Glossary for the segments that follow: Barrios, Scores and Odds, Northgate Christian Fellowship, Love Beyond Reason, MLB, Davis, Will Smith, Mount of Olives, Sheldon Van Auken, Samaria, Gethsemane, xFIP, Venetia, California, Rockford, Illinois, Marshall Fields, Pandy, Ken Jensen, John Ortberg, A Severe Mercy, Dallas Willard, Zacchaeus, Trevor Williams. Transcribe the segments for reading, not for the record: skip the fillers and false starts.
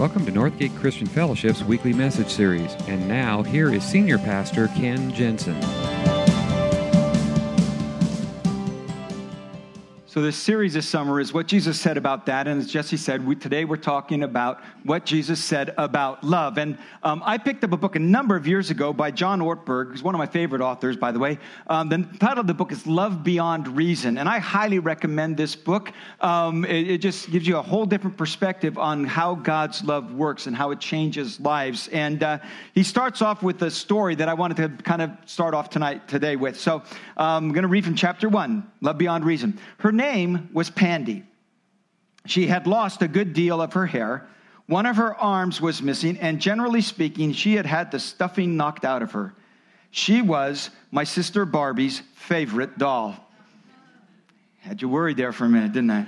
Welcome to Northgate Christian Fellowship's weekly message series. And now, here is Senior Pastor Ken Jensen. So this series this summer is what Jesus said about that. And as Jesse said, today we're talking about what Jesus said about love. And I picked up a book a number of years ago by John Ortberg, who's one of my favorite authors, by the way. The title of the book is Love Beyond Reason. And I highly recommend this book. It just gives you a whole different perspective on how God's love works and how it changes lives. And he starts off with a story that I wanted to kind of start off today with. So I'm going to read from chapter 1, Love Beyond Reason. Her name was Pandy. She had lost a good deal of her hair. One of her arms was missing, and generally speaking, she had had the stuffing knocked out of her. She was my sister Barbie's favorite doll. Had you worried there for a minute, didn't I?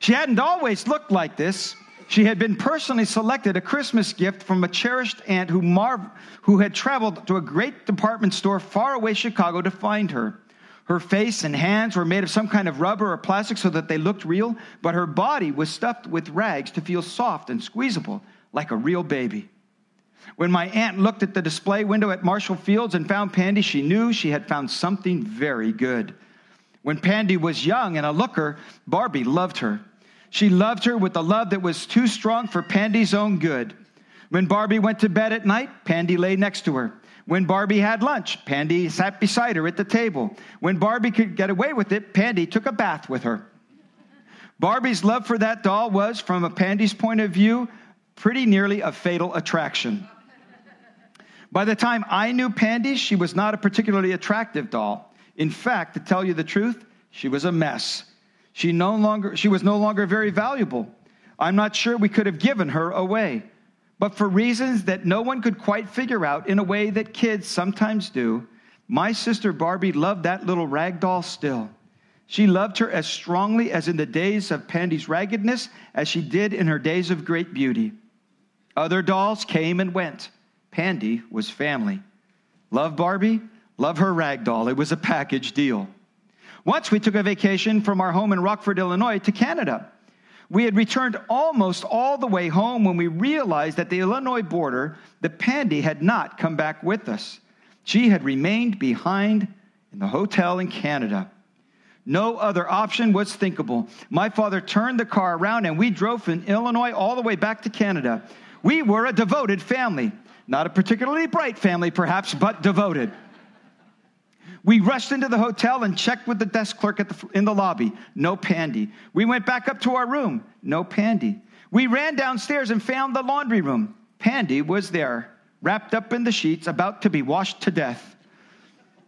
She hadn't always looked like this. She had been personally selected a Christmas gift from a cherished aunt who had traveled to a great department store far away Chicago to find her. Her face and hands were made of some kind of rubber or plastic so that they looked real, but her body was stuffed with rags to feel soft and squeezable, like a real baby. When my aunt looked at the display window at Marshall Fields and found Pandy, she knew she had found something very good. When Pandy was young and a looker, Barbie loved her. She loved her with a love that was too strong for Pandy's own good. When Barbie went to bed at night, Pandy lay next to her. When Barbie had lunch, Pandy sat beside her at the table. When Barbie could get away with it, Pandy took a bath with her. Barbie's love for that doll was, from a Pandy's point of view, pretty nearly a fatal attraction. By the time I knew Pandy, she was not a particularly attractive doll. In fact, to tell you the truth, she was a mess. She was no longer very valuable. I'm not sure we could have given her away. But for reasons that no one could quite figure out in a way that kids sometimes do, my sister Barbie loved that little rag doll still. She loved her as strongly as in the days of Pandy's raggedness as she did in her days of great beauty. Other dolls came and went. Pandy was family. Love Barbie, love her rag doll. It was a package deal. Once we took a vacation from our home in Rockford, Illinois, to Canada. We had returned almost all the way home when we realized that the Illinois border, the Pandy had not come back with us. She had remained behind in the hotel in Canada. No other option was thinkable. My father turned the car around and we drove from Illinois all the way back to Canada. We were a devoted family. Not a particularly bright family, perhaps, but devoted. We rushed into the hotel and checked with the desk clerk in the lobby. No Pandy. We went back up to our room. No Pandy. We ran downstairs and found the laundry room. Pandy was there, wrapped up in the sheets, about to be washed to death.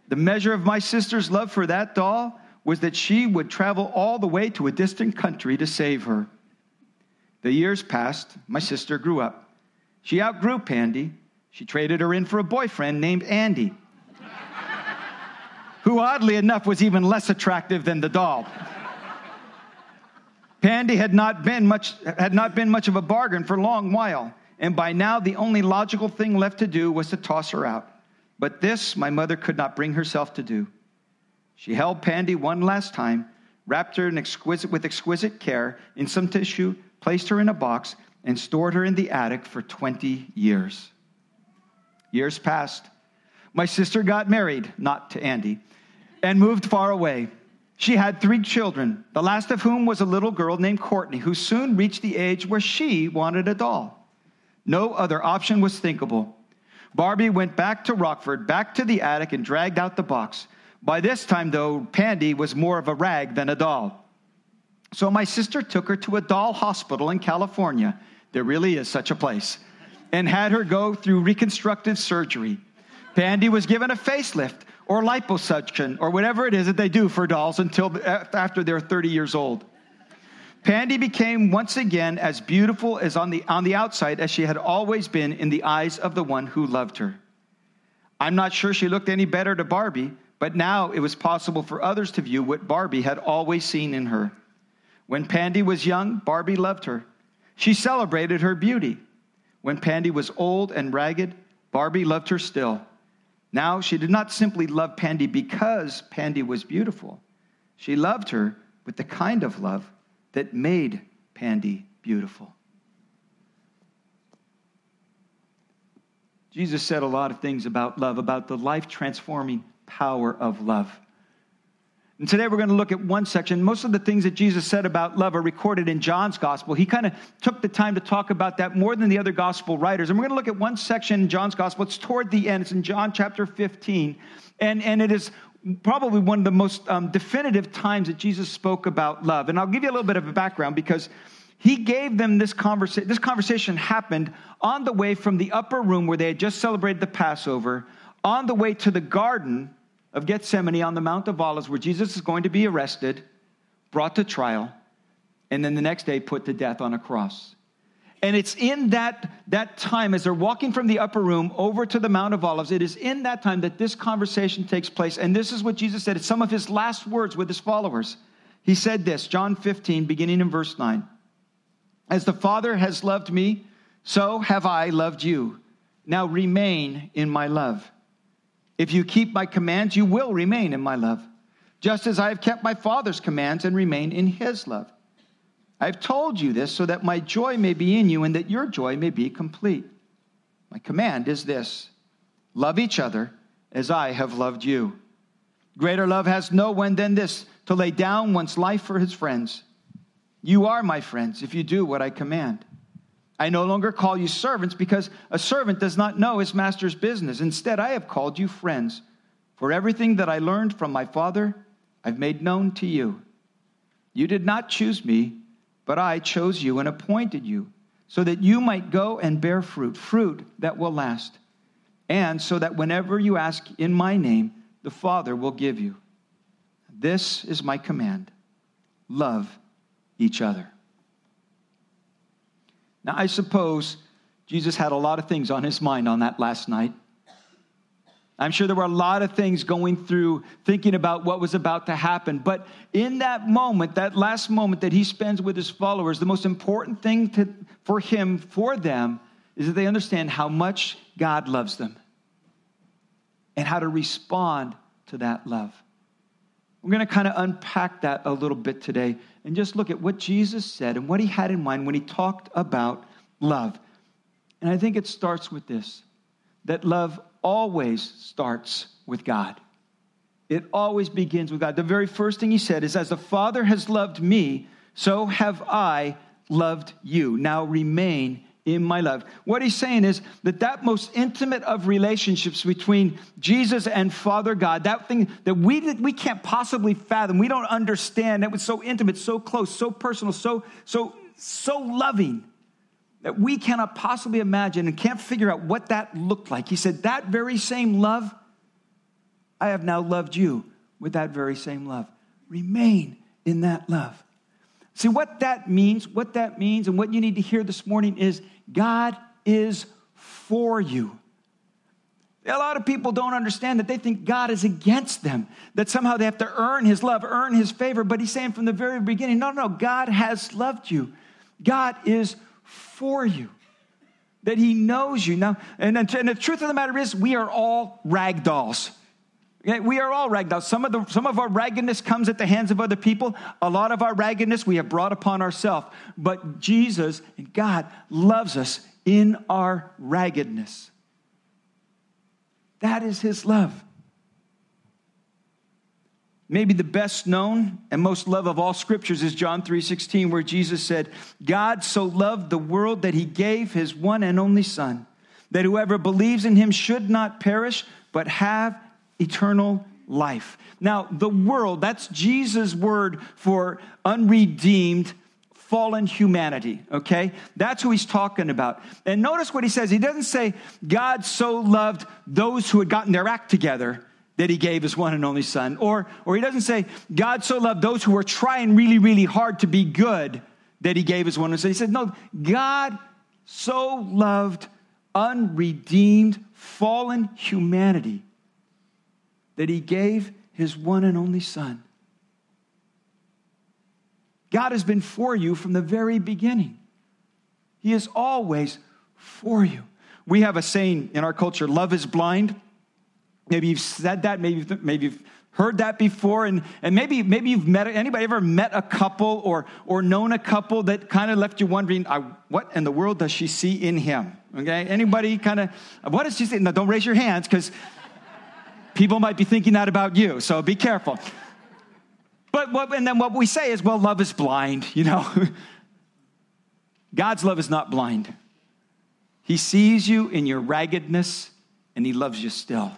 The measure of my sister's love for that doll was that she would travel all the way to a distant country to save her. The years passed. My sister grew up. She outgrew Pandy. She traded her in for a boyfriend named Andy, who, oddly enough, was even less attractive than the doll. Pandy had not been much of a bargain for a long while, and by now the only logical thing left to do was to toss her out. But this my mother could not bring herself to do. She held Pandy one last time, wrapped her with exquisite care in some tissue, placed her in a box, and stored her in the attic for 20 years. Years passed. My sister got married, not to Andy, and moved far away. She had 3 children, the last of whom was a little girl named Courtney, who soon reached the age where she wanted a doll. No other option was thinkable. Barbie went back to Rockford, back to the attic, and dragged out the box. By this time, though, Pandy was more of a rag than a doll. So my sister took her to a doll hospital in California. There really is such a place. And had her go through reconstructive surgery. Pandy was given a facelift or liposuction or whatever it is that they do for dolls until after they're 30 years old. Pandy became once again as beautiful as on the outside as she had always been in the eyes of the one who loved her. I'm not sure she looked any better to Barbie, but now it was possible for others to view what Barbie had always seen in her. When Pandy was young, Barbie loved her. She celebrated her beauty. When Pandy was old and ragged, Barbie loved her still. Now, she did not simply love Pandy because Pandy was beautiful. She loved her with the kind of love that made Pandy beautiful. Jesus said a lot of things about love, about the life-transforming power of love. And today we're going to look at one section. Most of the things that Jesus said about love are recorded in John's gospel. He kind of took the time to talk about that more than the other gospel writers. And we're going to look at one section in John's gospel. It's toward the end. It's in John chapter 15. And it is probably one of the most definitive times that Jesus spoke about love. And I'll give you a little bit of a background because he gave them this conversation. This conversation happened on the way from the upper room where they had just celebrated the Passover, on the way to the Garden of Gethsemane on the Mount of Olives, where Jesus is going to be arrested, brought to trial, and then the next day put to death on a cross. And it's in that time, as they're walking from the upper room over to the Mount of Olives, it is in that time that this conversation takes place. And this is what Jesus said. It's some of his last words with his followers. He said this, John 15, beginning in verse 9. As the Father has loved me, so have I loved you. Now remain in my love. If you keep my commands, you will remain in my love, just as I have kept my Father's commands and remain in his love. I've told you this so that my joy may be in you and that your joy may be complete. My command is this: love each other as I have loved you. Greater love has no one than this, to lay down one's life for his friends. You are my friends if you do what I command. I no longer call you servants because a servant does not know his master's business. Instead, I have called you friends, for everything that I learned from my Father, I've made known to you. You did not choose me, but I chose you and appointed you so that you might go and bear fruit, fruit that will last, and so that whenever you ask in my name, the Father will give you. This is my command: love each other. Now, I suppose Jesus had a lot of things on his mind on that last night. I'm sure there were a lot of things going through, thinking about what was about to happen. But in that moment, that last moment that he spends with his followers, the most important thing for them, is that they understand how much God loves them and how to respond to that love. We're going to kind of unpack that a little bit today and just look at what Jesus said and what he had in mind when he talked about love. And I think it starts with this, that love always starts with God. It always begins with God. The very first thing he said is, as the Father has loved me, so have I loved you. Now remain in my love. What he's saying is that most intimate of relationships between Jesus and Father God, that thing that we can't possibly fathom, we don't understand, that was so intimate, so close, so personal, so loving, that we cannot possibly imagine and can't figure out what that looked like. He said, that very same love, I have now loved you with that very same love. Remain in that love. See, what that means, and what you need to hear this morning is God is for you. A lot of people don't understand that. They think God is against them, that somehow they have to earn his love, earn his favor. But he's saying from the very beginning, no, God has loved you. God is for you, that he knows you. Now, and the truth of the matter is, we are all rag dolls. We are all rag dolls. Some of our raggedness comes at the hands of other people. A lot of our raggedness we have brought upon ourselves. But Jesus and God loves us in our raggedness. That is his love. Maybe the best known and most loved of all scriptures is John 3:16, where Jesus said, God so loved the world that he gave his one and only Son, that whoever believes in him should not perish, but have eternal life. Now, the world, that's Jesus' word for unredeemed, fallen humanity, okay? That's who he's talking about. And notice what he says. He doesn't say, God so loved those who had gotten their act together that he gave his one and only Son. Or he doesn't say, God so loved those who were trying really, really hard to be good that he gave his one and only Son. He said, no, God so loved unredeemed, fallen humanity that he gave his one and only Son. God has been for you from the very beginning. He is always for you. We have a saying in our culture, love is blind. Maybe you've said that, maybe you've heard that before, and maybe you've met, anybody ever met a couple or known a couple that kind of left you wondering, what in the world does she see in him? okay? Anybody kind of, what did she say? No, don't raise your hands because people might be thinking that about you, so be careful. But what we say is, well, love is blind, you know. God's love is not blind. He sees you in your raggedness, and he loves you still.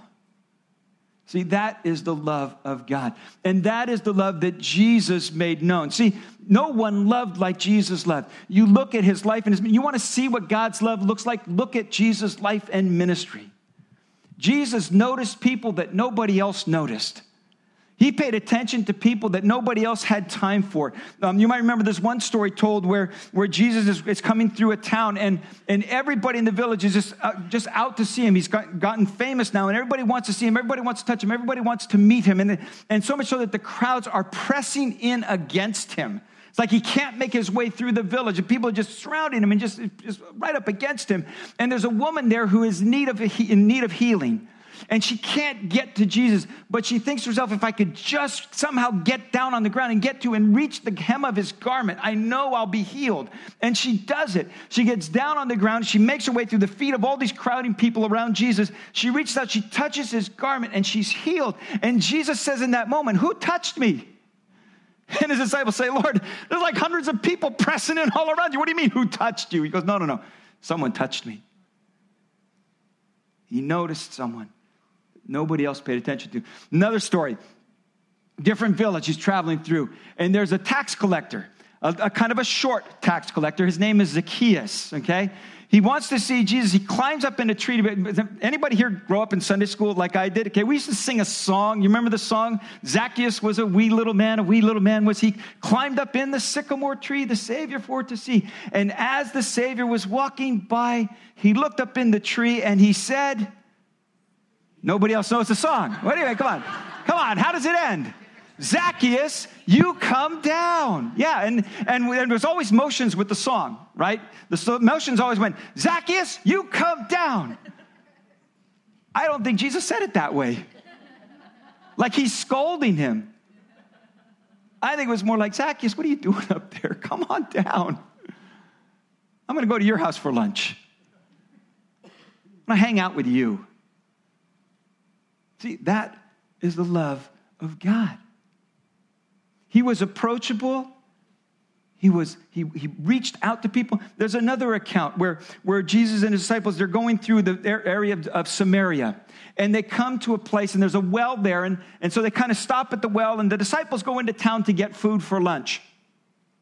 See, that is the love of God. And that is the love that Jesus made known. See, no one loved like Jesus loved. You look at his life, and you want to see what God's love looks like? Look at Jesus' life and ministry. Jesus noticed people that nobody else noticed. He paid attention to people that nobody else had time for. You might remember this one story told where Jesus is coming through a town, and everybody in the village is just out to see him. He's gotten famous now, and everybody wants to see him. Everybody wants to touch him. Everybody wants to meet him, and so much so that the crowds are pressing in against him. It's like he can't make his way through the village, and people are just surrounding him and just right up against him. And there's a woman there who is in need of healing. And she can't get to Jesus, but she thinks to herself, if I could just somehow get down on the ground and get to and reach the hem of his garment, I know I'll be healed. And she does it. She gets down on the ground. She makes her way through the feet of all these crowding people around Jesus. She reaches out. She touches his garment, and she's healed. And Jesus says in that moment, "Who touched me?" And his disciples say, "Lord, there's like hundreds of people pressing in all around you. What do you mean, who touched you?" He goes, no. Someone touched me. He noticed someone. Nobody else paid attention to. Another story, different village he's traveling through, and there's a tax collector, a kind of a short tax collector. His name is Zacchaeus, okay? He wants to see Jesus. He climbs up in a tree. Anybody here grow up in Sunday school like I did? Okay, we used to sing a song. You remember the song? Zacchaeus was a wee little man was he. Climbed up in the sycamore tree, the Savior for to see. And as the Savior was walking by, he looked up in the tree and he said, nobody else knows the song. Well, anyway, come on. How does it end? Zacchaeus, you come down. Yeah, and there's always motions with the song, right? The motions always went, Zacchaeus, you come down. I don't think Jesus said it that way. Like he's scolding him. I think it was more like, Zacchaeus, what are you doing up there? Come on down. I'm going to go to your house for lunch. I'm going to hang out with you. See, that is the love of God. He was approachable. He reached out to people. There's another account where Jesus and his disciples, they're going through the area of Samaria. And they come to a place, and there's a well there. And so they kind of stop at the well, and the disciples go into town to get food for lunch.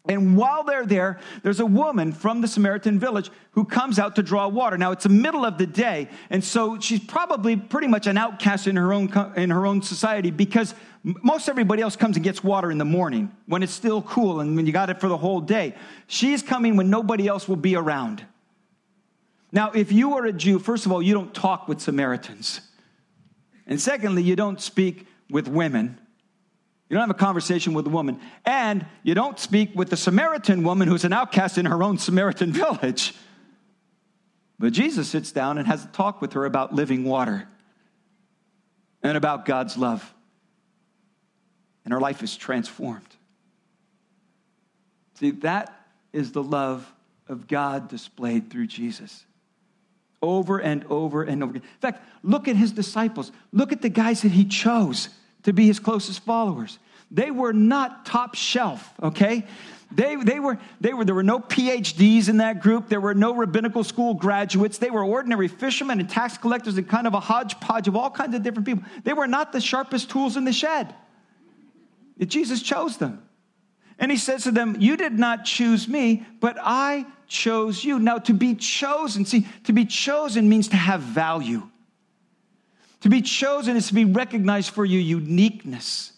And while they're there, there's a woman from the Samaritan village who comes out to draw water. Now, it's the middle of the day, and so she's probably pretty much an outcast in her own society because most everybody else comes and gets water in the morning when it's still cool and when you got it for the whole day. She's coming when nobody else will be around. Now, if you are a Jew, first of all, you don't talk with Samaritans. And secondly, you don't speak with women. You don't have a conversation with a woman. And you don't speak with the Samaritan woman who's an outcast in her own Samaritan village. But Jesus sits down and has a talk with her about living water and about God's love. And her life is transformed. See, that is the love of God displayed through Jesus. Over and over and over again. In fact, look at his disciples. Look at the guys that he chose to be his closest followers. They were not top shelf, okay? There were no PhDs in that group. There were no rabbinical school graduates. They were ordinary fishermen and tax collectors and kind of a hodgepodge of all kinds of different people. They were not the sharpest tools in the shed. Jesus chose them. And he says to them, you did not choose me, but I chose you. Now, to be chosen, see, to be chosen means to have value. To be chosen is to be recognized for your uniqueness.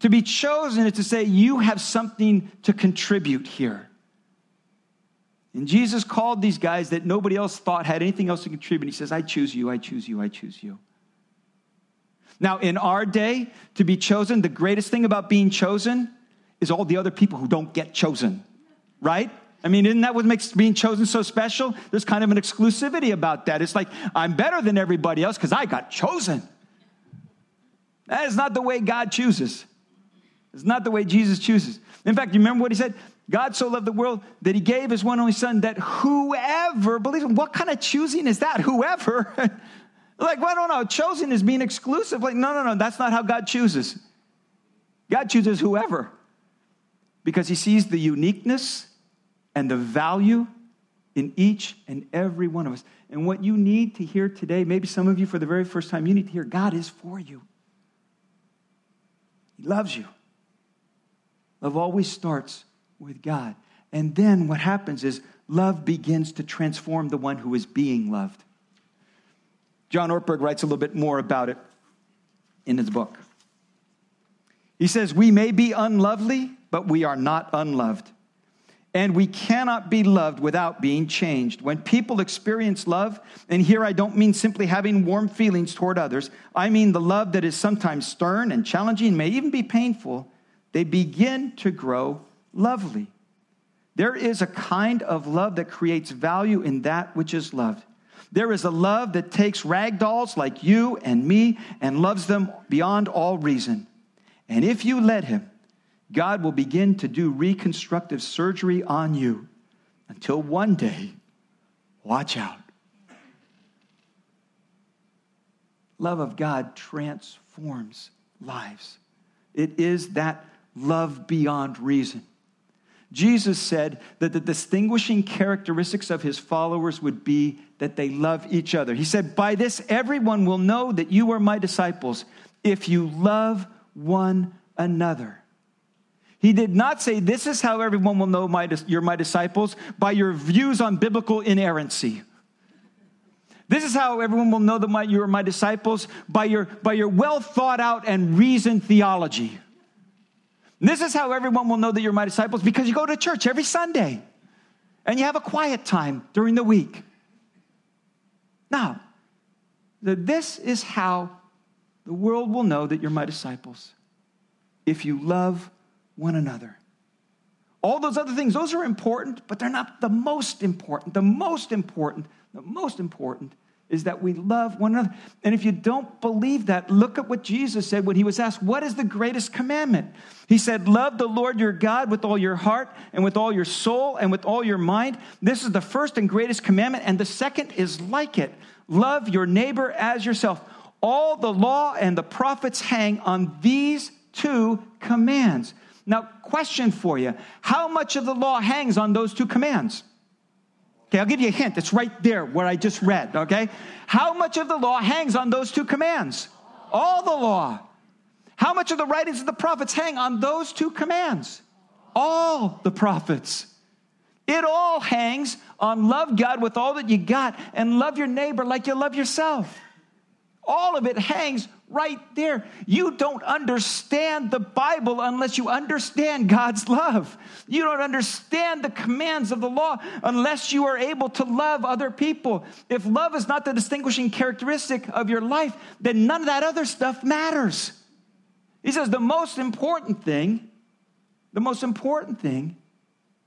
To be chosen is to say, you have something to contribute here. And Jesus called these guys that nobody else thought had anything else to contribute. He says, I choose you, I choose you, I choose you. Now, in our day, to be chosen, the greatest thing about being chosen is all the other people who don't get chosen, right? I mean, isn't that what makes being chosen so special? There's kind of an exclusivity about that. It's like, I'm better than everybody else because I got chosen. That is not the way God chooses. It's not the way Jesus chooses. In fact, you remember what he said? God so loved the world that he gave his one only son that whoever believes him. What kind of choosing is that? Whoever. Like, well, I don't know. Chosen is being exclusive. Like, no. That's not how God chooses. God chooses whoever because he sees the uniqueness and the value in each and every one of us. And what you need to hear today, maybe some of you for the very first time, you need to hear God is for you. He loves you. Love always starts with God. And then what happens is love begins to transform the one who is being loved. John Ortberg writes a little bit more about it in his book. He says, we may be unlovely, but we are not unloved. And we cannot be loved without being changed. When people experience love, and here I don't mean simply having warm feelings toward others. I mean the love that is sometimes stern and challenging, may even be painful. They begin to grow lovely. There is a kind of love that creates value in that which is loved. There is a love that takes ragdolls like you and me and loves them beyond all reason. And if you let him, God will begin to do reconstructive surgery on you until one day, watch out. Love of God transforms lives. It is that love beyond reason. Jesus said that the distinguishing characteristics of his followers would be that they love each other. He said, by this, everyone will know that you are my disciples if you love one another. He did not say, this is how everyone will know you're my disciples, by your views on biblical inerrancy. This is how everyone will know that you are my disciples, by your well-thought-out and reasoned theology. This is how everyone will know that you're my disciples, because you go to church every Sunday and you have a quiet time during the week. Now, this is how the world will know that you're my disciples, if you love one another. All those other things, those are important, but they're not the most important. The most important is that we love one another. And if you don't believe that, look at what Jesus said when he was asked, what is the greatest commandment? He said, love the Lord your God with all your heart and with all your soul and with all your mind. This is the first and greatest commandment. And the second is like it. Love your neighbor as yourself. All the law and the prophets hang on these two commands. Now, question for you. How much of the law hangs on those two commands? Okay, I'll give you a hint. It's right there where I just read, okay? How much of the law hangs on those two commands? All the law. How much of the writings of the prophets hang on those two commands? All the prophets. It all hangs on love God with all that you got and love your neighbor like you love yourself. All of it hangs right there. You don't understand the Bible unless you understand God's love. You don't understand the commands of the law unless you are able to love other people. If love is not the distinguishing characteristic of your life, then none of that other stuff matters. He says the most important thing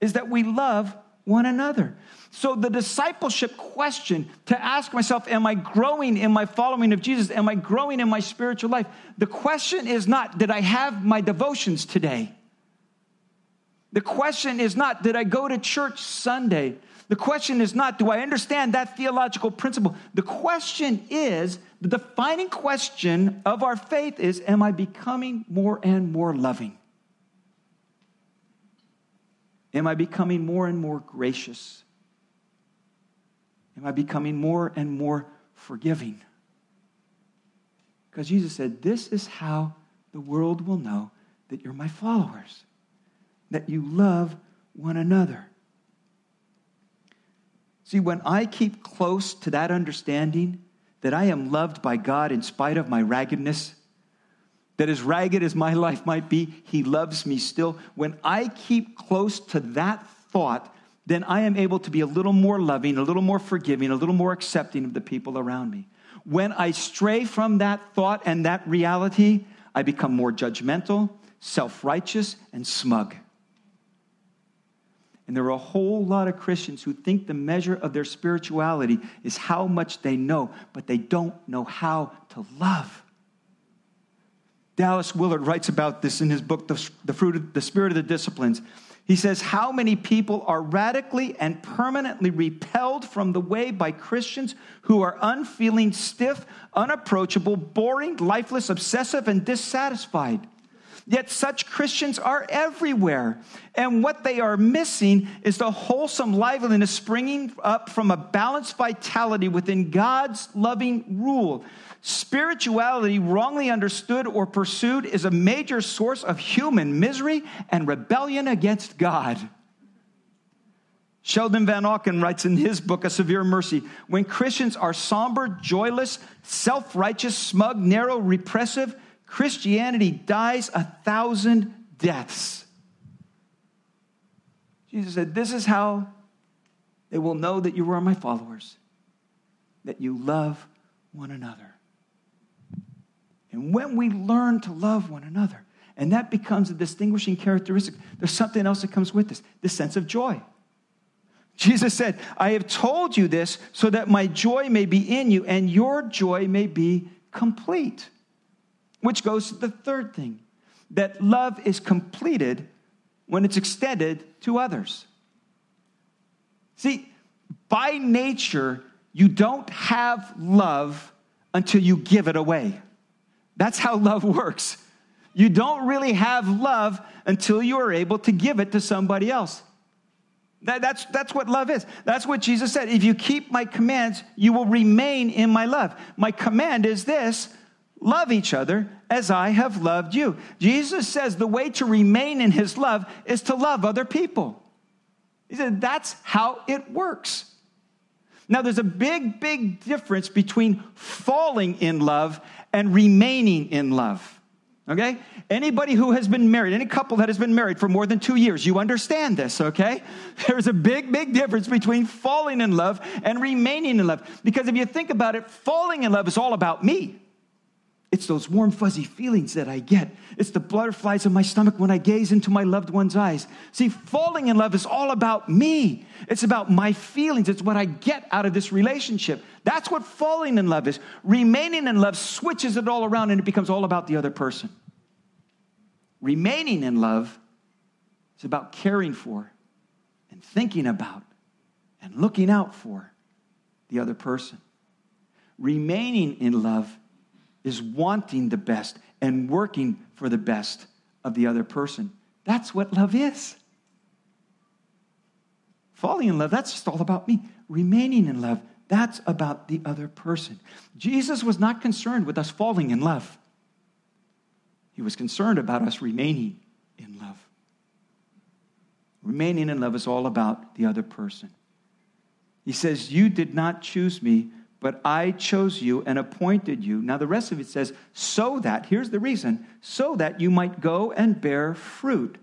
is that we love one another. So the discipleship question to ask myself, am I growing in my following of Jesus? Am I growing in my spiritual life? The question is not, did I have my devotions today? The question is not, did I go to church Sunday? The question is not, do I understand that theological principle? The question is, the defining question of our faith is, am I becoming more and more loving? Am I becoming more and more gracious? Am I becoming more and more forgiving? Because Jesus said, this is how the world will know that you're my followers, that you love one another. See, when I keep close to that understanding that I am loved by God in spite of my raggedness, that as ragged as my life might be, he loves me still. When I keep close to that thought, then I am able to be a little more loving, a little more forgiving, a little more accepting of the people around me. When I stray from that thought and that reality, I become more judgmental, self-righteous, and smug. And there are a whole lot of Christians who think the measure of their spirituality is how much they know, but they don't know how to love. Dallas Willard writes about this in his book, The Spirit of the Disciplines. He says, how many people are radically and permanently repelled from the way by Christians who are unfeeling, stiff, unapproachable, boring, lifeless, obsessive, and dissatisfied? Yet such Christians are everywhere, and what they are missing is the wholesome liveliness springing up from a balanced vitality within God's loving rule. Spirituality, wrongly understood or pursued, is a major source of human misery and rebellion against God. Sheldon Van Auken writes in his book, A Severe Mercy, when Christians are somber, joyless, self-righteous, smug, narrow, repressive, Christianity dies 1,000 deaths. Jesus said, this is how they will know that you are my followers, that you love one another. And when we learn to love one another, and that becomes a distinguishing characteristic, there's something else that comes with this, this sense of joy. Jesus said, I have told you this so that my joy may be in you and your joy may be complete. Which goes to the third thing, that love is completed when it's extended to others. See, by nature, you don't have love until you give it away. That's how love works. You don't really have love until you are able to give it to somebody else. That's what love is. That's what Jesus said. If you keep my commands, you will remain in my love. My command is this: love each other as I have loved you. Jesus says the way to remain in his love is to love other people. He said that's how it works. Now, there's a big, big difference between falling in love and remaining in love, okay? Anybody who has been married, any couple that has been married for more than 2 years, you understand this, okay? There's a big, big difference between falling in love and remaining in love. Because if you think about it, falling in love is all about me. It's those warm, fuzzy feelings that I get. It's the butterflies in my stomach when I gaze into my loved one's eyes. See, falling in love is all about me. It's about my feelings. It's what I get out of this relationship. That's what falling in love is. Remaining in love switches it all around, and it becomes all about the other person. Remaining in love is about caring for and thinking about and looking out for the other person. Remaining in love is wanting the best and working for the best of the other person. That's what love is. Falling in love, that's just all about me. Remaining in love, that's about the other person. Jesus was not concerned with us falling in love. He was concerned about us remaining in love. Remaining in love is all about the other person. He says, you did not choose me, but I chose you and appointed you. Now, the rest of it says, so that, here's the reason, so that you might go and bear fruit,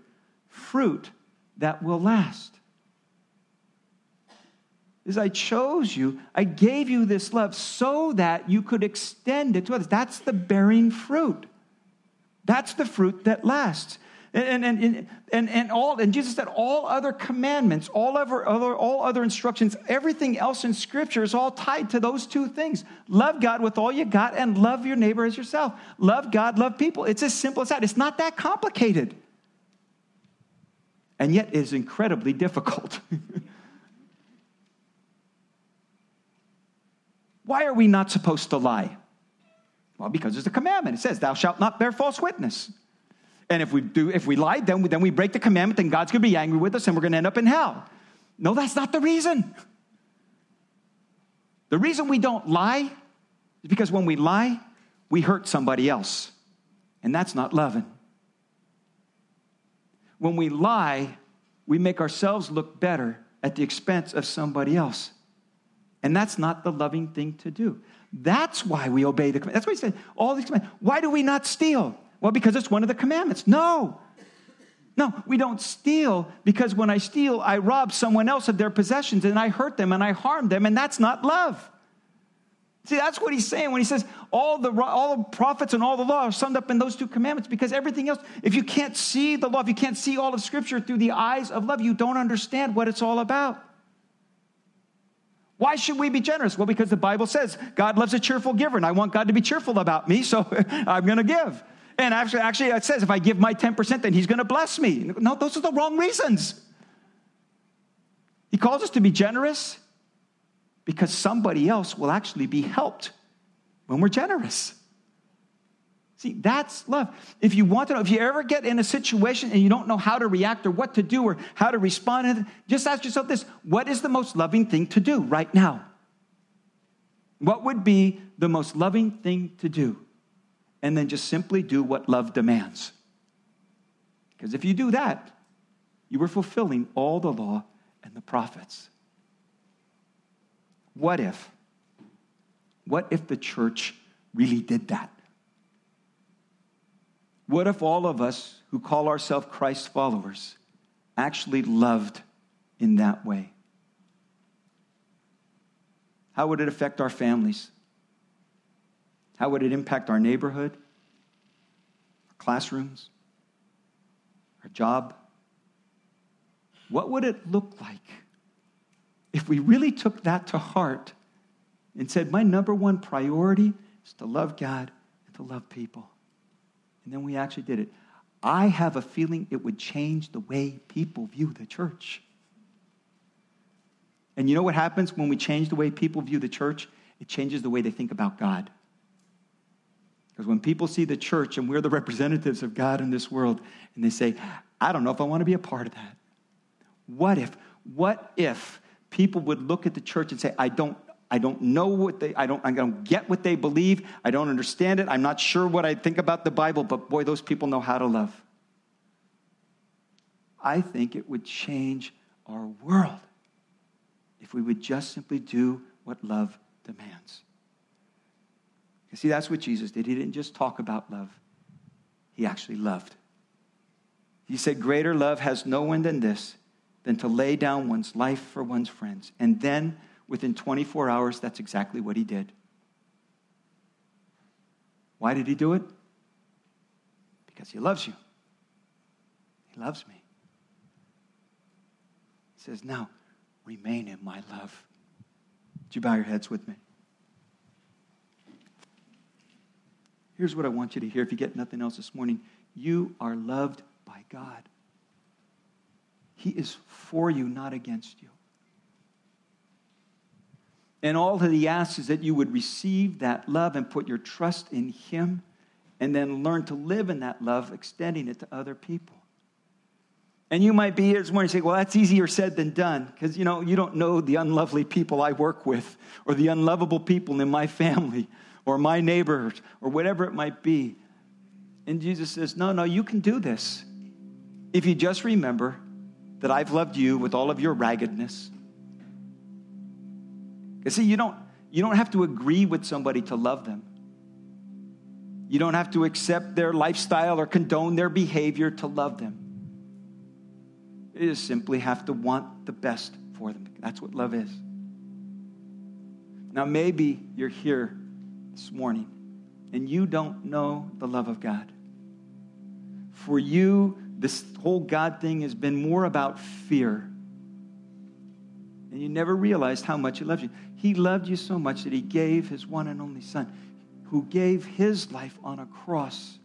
fruit that will last. As I chose you, I gave you this love so that you could extend it to others. That's the bearing fruit. That's the fruit that lasts. And Jesus said all other commandments, all other instructions, everything else in Scripture is all tied to those two things. Love God with all you got and love your neighbor as yourself. Love God, love people. It's as simple as that. It's not that complicated. And yet it is incredibly difficult. Why are we not supposed to lie? Well, because there's a commandment. It says, thou shalt not bear false witness. And if we lie, then we break the commandment, then God's going to be angry with us, and we're going to end up in hell. No, that's not the reason. The reason we don't lie is because when we lie, we hurt somebody else, and that's not loving. When we lie, we make ourselves look better at the expense of somebody else, and that's not the loving thing to do. That's why we obey the commandment. That's why he said all these commandments. Why do we not steal? Well, because it's one of the commandments. No, we don't steal, because when I steal, I rob someone else of their possessions, and I hurt them, and I harm them, and that's not love. See, that's what he's saying when he says all the prophets and all the law are summed up in those two commandments, because everything else, if you can't see the law, if you can't see all of Scripture through the eyes of love, you don't understand what it's all about. Why should we be generous? Well, because the Bible says God loves a cheerful giver, and I want God to be cheerful about me, so I'm going to give. And actually it says, if I give my 10%, then he's going to bless me. No, those are the wrong reasons. He calls us to be generous because somebody else will actually be helped when we're generous. See, that's love. If you want to know, if you ever get in a situation and you don't know how to react or what to do or how to respond, just ask yourself this: what is the most loving thing to do right now? What would be the most loving thing to do? And then just simply do what love demands. Because if you do that, you are fulfilling all the law and the prophets. What if the church really did that? What if all of us who call ourselves Christ followers actually loved in that way? How would it affect our families? How would it impact our neighborhood, our classrooms, our job? What would it look like if we really took that to heart and said, my number one priority is to love God and to love people? And then we actually did it. I have a feeling it would change the way people view the church. And you know what happens when we change the way people view the church? It changes the way they think about God. Because when people see the church and we're the representatives of God in this world, and they say, I don't know if I want to be a part of that. What if people would look at the church and say, I don't get what they believe. I don't understand it. I'm not sure what I think about the Bible, but boy, those people know how to love. I think it would change our world if we would just simply do what love demands. You see, that's what Jesus did. He didn't just talk about love. He actually loved. He said, greater love has no one than this, than to lay down one's life for one's friends. And then within 24 hours, that's exactly what he did. Why did he do it? Because he loves you. He loves me. He says, now, remain in my love. Would you bow your heads with me? Here's what I want you to hear if you get nothing else this morning. You are loved by God. He is for you, not against you. And all that he asks is that you would receive that love and put your trust in him and then learn to live in that love, extending it to other people. And you might be here this morning and say, well, that's easier said than done, because, you know, you don't know the unlovely people I work with or the unlovable people in my family or my neighbors or whatever it might be. And Jesus says, no, you can do this if you just remember that I've loved you with all of your raggedness. See, you don't have to agree with somebody to love them. You don't have to accept their lifestyle or condone their behavior to love them. You just simply have to want the best for them. That's what love is. Now, maybe you're here this morning and you don't know the love of God. For you, this whole God thing has been more about fear. And you never realized how much he loved you. He loved you so much that he gave his one and only son, who gave his life on a cross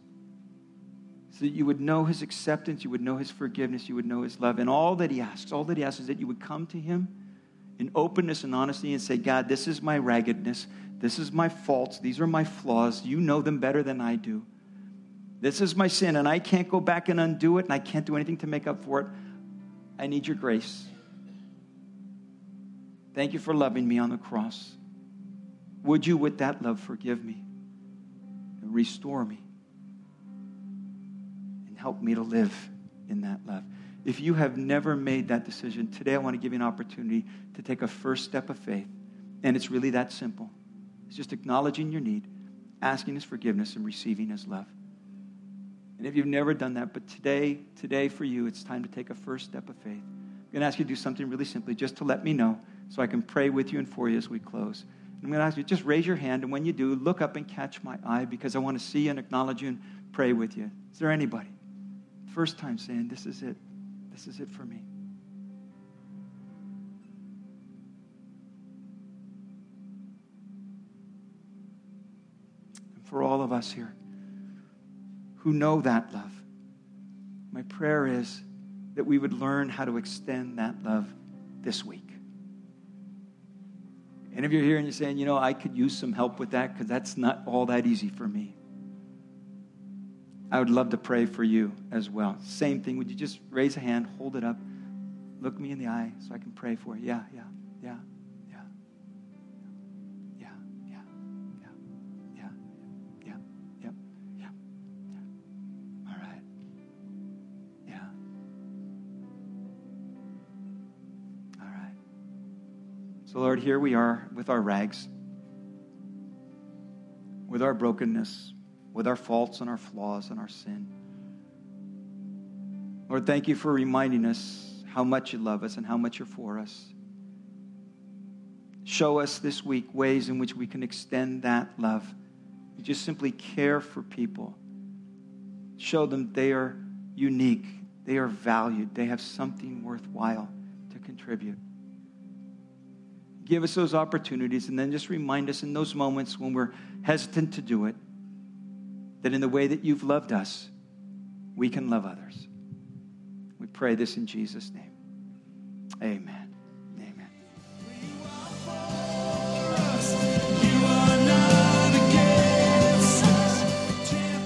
so that you would know his acceptance, you would know his forgiveness, you would know his love. And all that he asks is that you would come to him in openness and honesty and say, God, this is my raggedness. This is my faults. These are my flaws. You know them better than I do. This is my sin, and I can't go back and undo it, and I can't do anything to make up for it. I need your grace. Thank you for loving me on the cross. Would you, with that love, forgive me and restore me and help me to live in that love? If you have never made that decision, today I want to give you an opportunity to take a first step of faith, and it's really that simple. It's just acknowledging your need, asking his forgiveness, and receiving his love. And if you've never done that, but today for you, it's time to take a first step of faith. I'm going to ask you to do something really simply just to let me know, so I can pray with you and for you as we close. And I'm going to ask you, just raise your hand, and when you do, look up and catch my eye, because I want to see you and acknowledge you and pray with you. Is there anybody? First time saying, this is it. This is it for me. And for all of us here who know that love. My prayer is that we would learn how to extend that love this week. And if you're here and you're saying, you know, I could use some help with that because that's not all that easy for me, I would love to pray for you as well. Same thing. Would you just raise a hand, hold it up, look me in the eye so I can pray for you? Yeah. All right. Yeah. All right. So, Lord, here we are with our rags, with our brokenness, with our faults and our flaws and our sin. Lord, thank you for reminding us how much you love us and how much you're for us. Show us this week ways in which we can extend that love. You just simply care for people. Show them they are unique. They are valued. They have something worthwhile to contribute. Give us those opportunities, and then just remind us in those moments when we're hesitant to do it, that in the way that you've loved us, we can love others. We pray this in Jesus' name. Amen. Amen.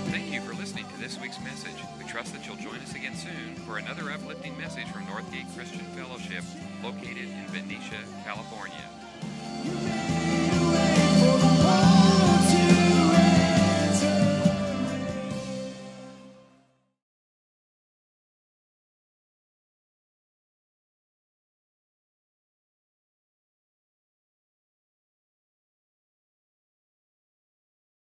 Thank you for listening to this week's message. We trust that you'll join us again soon for another uplifting message from Northgate Christian Fellowship, located in Venetia, California.